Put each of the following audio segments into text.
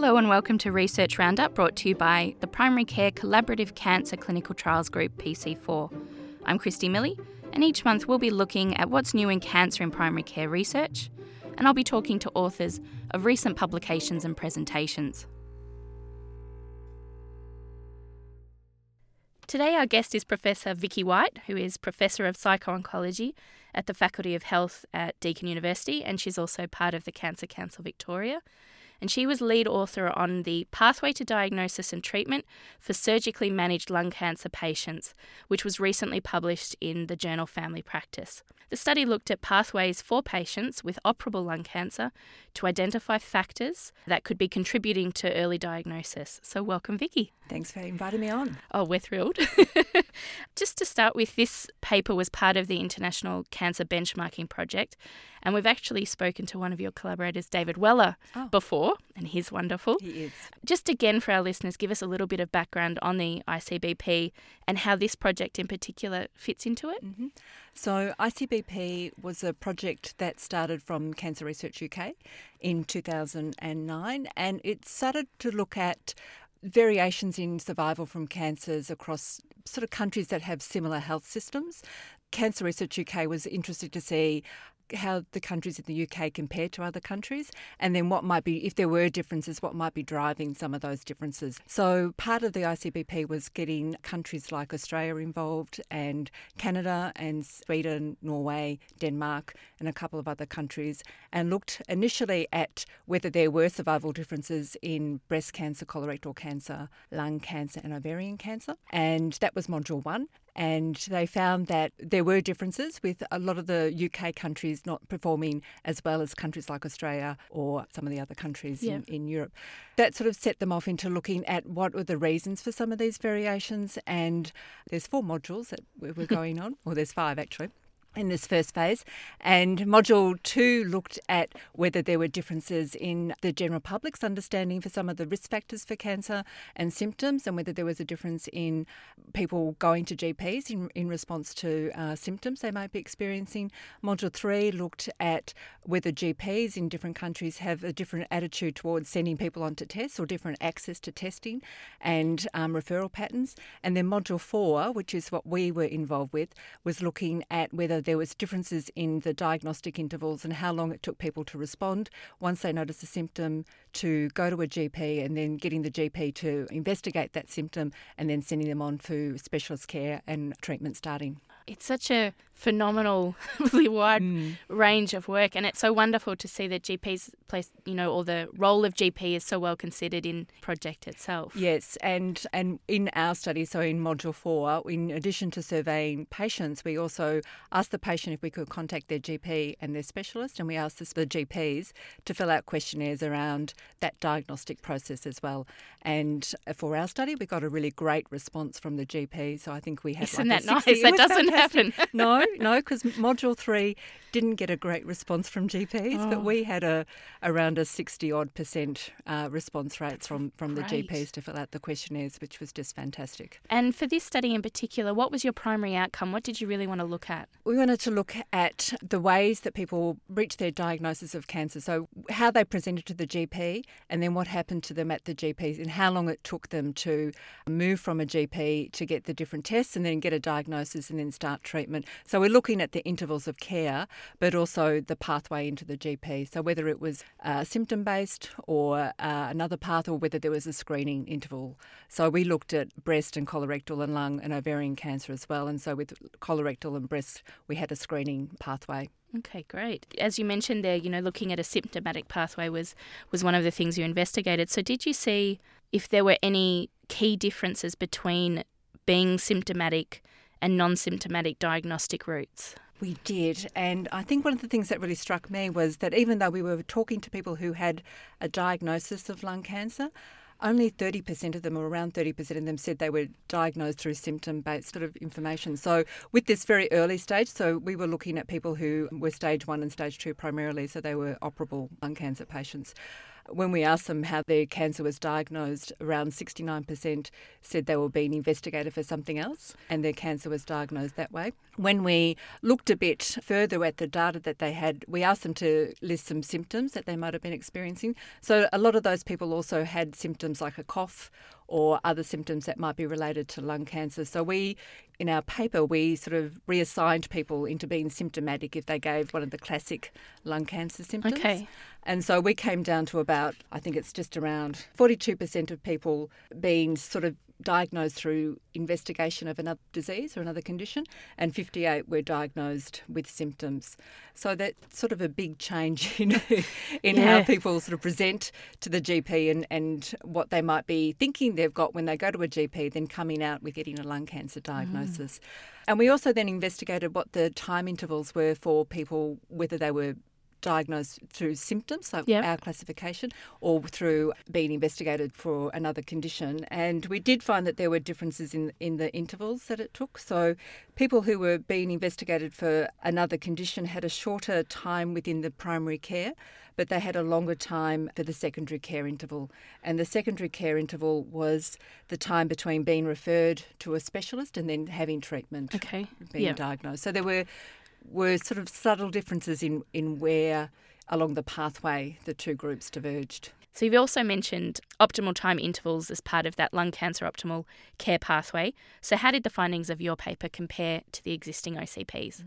Hello and welcome to Research Roundup, brought to you by the Primary Care Collaborative Cancer Clinical Trials Group, PC4. I'm Christy Milley, and each month we'll be looking at what's new in cancer and primary care research, and I'll be talking to authors of recent publications and presentations. Today our guest is Professor Vicky White, who is Professor of Psycho-Oncology at the Faculty of Health at Deakin University, and she's also part of the Cancer Council Victoria. And she was lead author on the Pathway to Diagnosis and Treatment for Surgically Managed Lung Cancer Patients, which was recently published in the journal Family Practice. The study looked at pathways for patients with operable lung cancer to identify factors that could be contributing to early diagnosis. So welcome, Vicky. Thanks for inviting me on. Oh, we're thrilled. Just to start with, this paper was part of the International Cancer Benchmarking Project, and we've actually spoken to one of your collaborators, David Weller, before. And he's wonderful. He is. Just again for our listeners, give us a little bit of background on the ICBP and how this project in particular fits into it. Mm-hmm. So ICBP was a project that started from Cancer Research UK in 2009, and it started to look at variations in survival from cancers across sort of countries that have similar health systems. Cancer Research UK was interested to see how the countries in the UK compare to other countries, and then what might be, if there were differences, what might be driving some of those differences. So part of the ICBP was getting countries like Australia involved, and Canada and Sweden, Norway, Denmark and a couple of other countries, and looked initially at whether there were survival differences in breast cancer, colorectal cancer, lung cancer and ovarian cancer. And that was module one. And they found that there were differences, with a lot of the UK countries not performing as well as countries like Australia or some of the other countries in Europe. That sort of set them off into looking at what were the reasons for some of these variations. And there's four modules that we're going on, or there's five actually, in this first phase. And module two looked at whether there were differences in the general public's understanding for some of the risk factors for cancer and symptoms, and whether there was a difference in people going to GPs in response to symptoms they might be experiencing. Module three looked at whether GPs in different countries have a different attitude towards sending people onto tests, or different access to testing and referral patterns. And then module four, which is what we were involved with, was looking at whether there was differences in the diagnostic intervals and how long it took people to respond once they noticed a symptom, to go to a GP, and then getting the GP to investigate that symptom and then sending them on for specialist care and treatment starting. It's such a phenomenally wide range of work, and it's so wonderful to see that GP's place, you know, or the role of GP is so well considered in the project itself. Yes, and in our study, so in module four, in addition to surveying patients, we also asked the patient if we could contact their GP and their specialist, and we asked the GPs to fill out questionnaires around that diagnostic process as well. And for our study, we got a really great response from the GP, so I think we have... Isn't like that nice? That doesn't happen. No, because module three didn't get a great response from GPs, but we had around a 60-odd% response rates from the GPs to fill out the questionnaires, which was just fantastic. And for this study in particular, what was your primary outcome? What did you really want to look at? We wanted to look at the ways that people reach their diagnosis of cancer, so how they presented to the GP, and then what happened to them at the GPs, and how long it took them to move from a GP to get the different tests and then get a diagnosis and then start treatment. So we're looking at the intervals of care, but also the pathway into the GP. So whether it was symptom-based or another path, or whether there was a screening interval. So we looked at breast and colorectal and lung and ovarian cancer as well. And so with colorectal and breast, we had a screening pathway. Okay, great. As you mentioned there, you know, looking at a symptomatic pathway was one of the things you investigated. So did you see if there were any key differences between being symptomatic and non-symptomatic diagnostic routes? We did, and I think one of the things that really struck me was that even though we were talking to people who had a diagnosis of lung cancer, only 30% of them, or around 30% of them, said they were diagnosed through symptom-based sort of information. So with this very early stage, so we were looking at people who were stage 1 and stage 2 primarily, so they were operable lung cancer patients. when we asked them how their cancer was diagnosed, around 69% said they were being investigated for something else and their cancer was diagnosed that way. When we looked a bit further at the data that they had, we asked them to list some symptoms that they might have been experiencing. So a lot of those people also had symptoms like a cough or other symptoms that might be related to lung cancer. So we, in our paper, we sort of reassigned people into being symptomatic if they gave one of the classic lung cancer symptoms. Okay. And so we came down to about, I think it's just around 42% of people being sort of diagnosed through investigation of another disease or another condition, and 58 were diagnosed with symptoms. So that's sort of a big change in how people sort of present to the GP and what they might be thinking they've got when they go to a GP, then coming out with getting a lung cancer diagnosis. And we also then investigated what the time intervals were for people, whether they were diagnosed through symptoms, like our classification, or through being investigated for another condition. And we did find that there were differences in the intervals that it took. So people who were being investigated for another condition had a shorter time within the primary care, but they had a longer time for the secondary care interval. And the secondary care interval was the time between being referred to a specialist and then having treatment, being diagnosed. So there were sort of subtle differences in where along the pathway the two groups diverged. So you've also mentioned optimal time intervals as part of that lung cancer optimal care pathway. So how did the findings of your paper compare to the existing OCPs?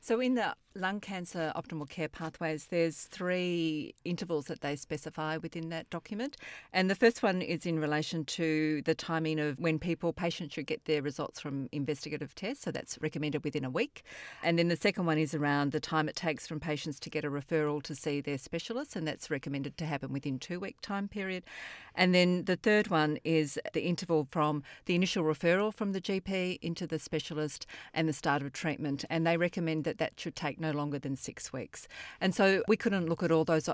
So in the lung cancer optimal care pathways, there's three intervals that they specify within that document. And the first one is in relation to the timing of when patients should get their results from investigative tests. So that's recommended within a week. And then the second one is around the time it takes from patients to get a referral to see their specialist. And that's recommended to happen within 2-week time period. And then the third one is the interval from the initial referral from the GP into the specialist and the start of treatment. And they recommend that should take no longer than 6 weeks. And so we couldn't look at all those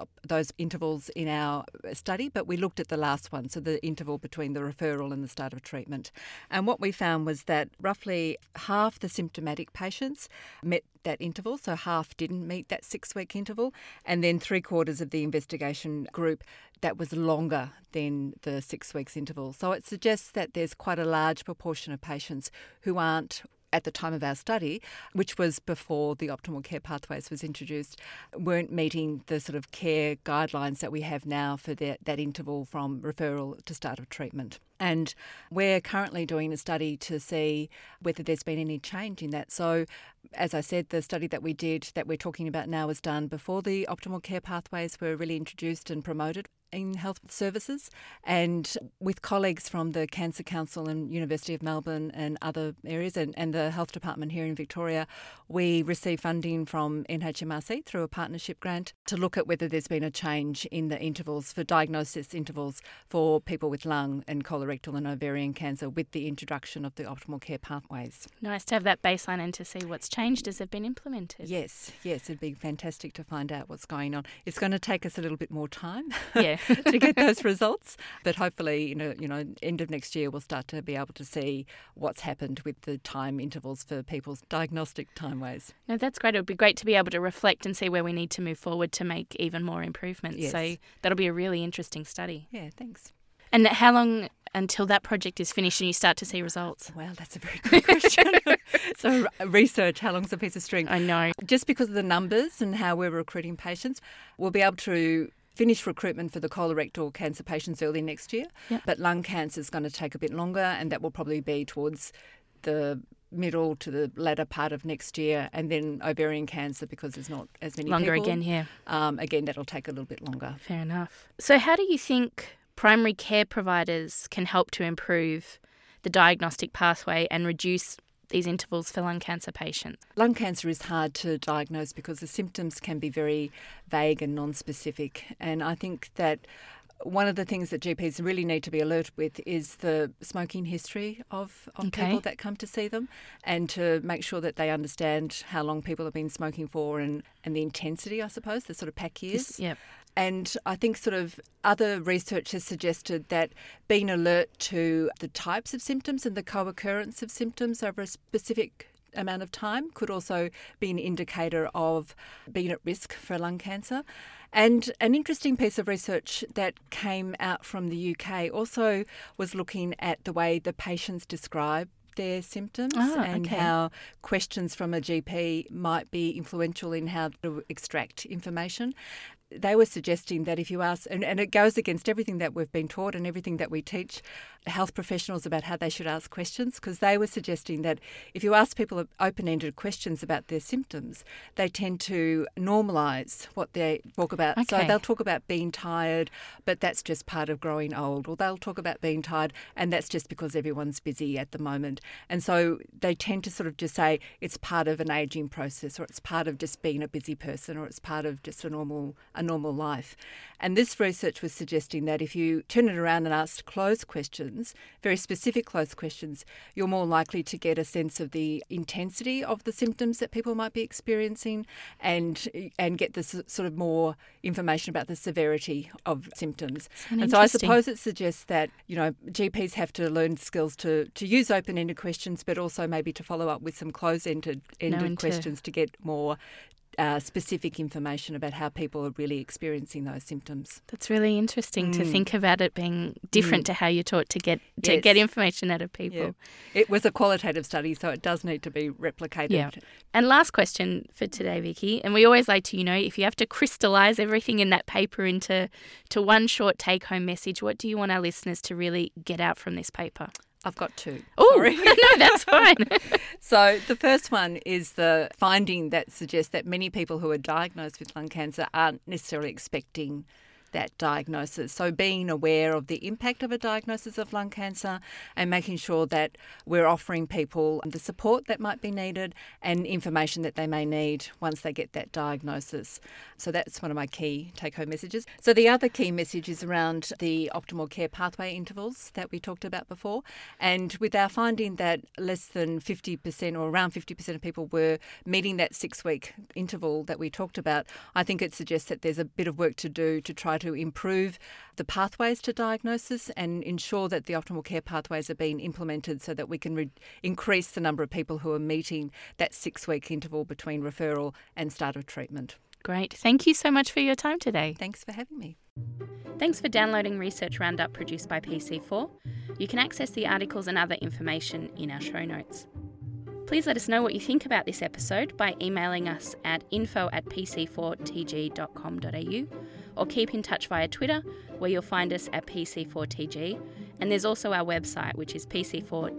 intervals in our study, but we looked at the last one, so the interval between the referral and the start of treatment. And what we found was that roughly half the symptomatic patients met that interval, so half didn't meet that 6-week interval, and then 3/4 of the investigation group that was longer than the 6 weeks interval. So it suggests that there's quite a large proportion of patients who aren't, at the time of our study, which was before the Optimal Care Pathways was introduced, weren't meeting the sort of care guidelines that we have now for that interval from referral to start of treatment. And we're currently doing a study to see whether there's been any change in that. So, as I said, the study that we did, that we're talking about now, was done before the Optimal Care Pathways were really introduced and promoted in health services, and with colleagues from the Cancer Council and University of Melbourne and other areas and the health department here in Victoria, we receive funding from NHMRC through a partnership grant to look at whether there's been a change in the intervals for diagnosis intervals for people with lung and colorectal and ovarian cancer with the introduction of the Optimal Care Pathways. Nice to have that baseline and to see what's changed as they've been implemented. Yes, it'd be fantastic to find out what's going on. It's going to take us a little bit more time. Yeah. to get those results, but hopefully, you know, end of next year we'll start to be able to see what's happened with the time intervals for people's diagnostic timeways. No, that's great. It would be great to be able to reflect and see where we need to move forward to make even more improvements. Yes. So that'll be a really interesting study. Yeah, thanks. And how long until that project is finished and you start to see results? Well, that's a very good question. So research, how long's a piece of string? I know. Just because of the numbers and how we're recruiting patients, we'll be able to finish recruitment for the colorectal cancer patients early next year, but lung cancer is going to take a bit longer, and that will probably be towards the middle to the latter part of next year, and then ovarian cancer, because there's not as many people. Longer again, again, that'll take a little bit longer. Fair enough. So how do you think primary care providers can help to improve the diagnostic pathway and reduce these intervals for lung cancer patients? Lung cancer is hard to diagnose because the symptoms can be very vague and non-specific. And I think that one of the things that GPs really need to be alert with is the smoking history of people that come to see them, and to make sure that they understand how long people have been smoking for and the intensity, I suppose, the sort of pack years. Yep. And I think sort of other research has suggested that being alert to the types of symptoms and the co-occurrence of symptoms over a specific amount of time could also be an indicator of being at risk for lung cancer. And an interesting piece of research that came out from the UK also was looking at the way the patients describe their symptoms how questions from a GP might be influential in how to extract information. They were suggesting that if you ask, and it goes against everything that we've been taught and everything that we teach health professionals about how they should ask questions, because they were suggesting that if you ask people open-ended questions about their symptoms, they tend to normalise what they talk about. Okay. So they'll talk about being tired, but that's just part of growing old. Or they'll talk about being tired, and that's just because everyone's busy at the moment. And so they tend to sort of just say it's part of an ageing process, or it's part of just being a busy person, or it's part of just a normal life. And this research was suggesting that if you turn it around and ask closed questions, very specific closed questions, you're more likely to get a sense of the intensity of the symptoms that people might be experiencing and get this sort of more information about the severity of symptoms. And so I suppose it suggests that, you know, GPs have to learn skills to use open-ended questions, but also maybe to follow up with some closed-ended questions to get more specific information about how people are really experiencing those symptoms. That's really interesting to think about it being different to how you're taught to get information out of people. Yeah. It was a qualitative study, so it does need to be replicated. Yeah. And last question for today, Vicky, and we always like to, you know, if you have to crystallise everything in that paper into one short take-home message, what do you want our listeners to really get out from this paper? I've got two. Oh, no, that's fine. So the first one is the finding that suggests that many people who are diagnosed with lung cancer aren't necessarily expecting that diagnosis. So being aware of the impact of a diagnosis of lung cancer and making sure that we're offering people the support that might be needed and information that they may need once they get that diagnosis. So that's one of my key take-home messages. So the other key message is around the optimal care pathway intervals that we talked about before. And with our finding that less than 50% or around 50% of people were meeting that 6-week interval that we talked about, I think it suggests that there's a bit of work to do to try to improve the pathways to diagnosis and ensure that the optimal care pathways are being implemented so that we can increase the number of people who are meeting that 6-week interval between referral and start of treatment. Great. Thank you so much for your time today. Thanks for having me. Thanks for downloading Research Roundup produced by PC4. You can access the articles and other information in our show notes. Please let us know what you think about this episode by emailing us at info@pc4tg.com.au or keep in touch via Twitter, where you'll find us at PC4TG, and there's also our website, which is pc4tg.com.au.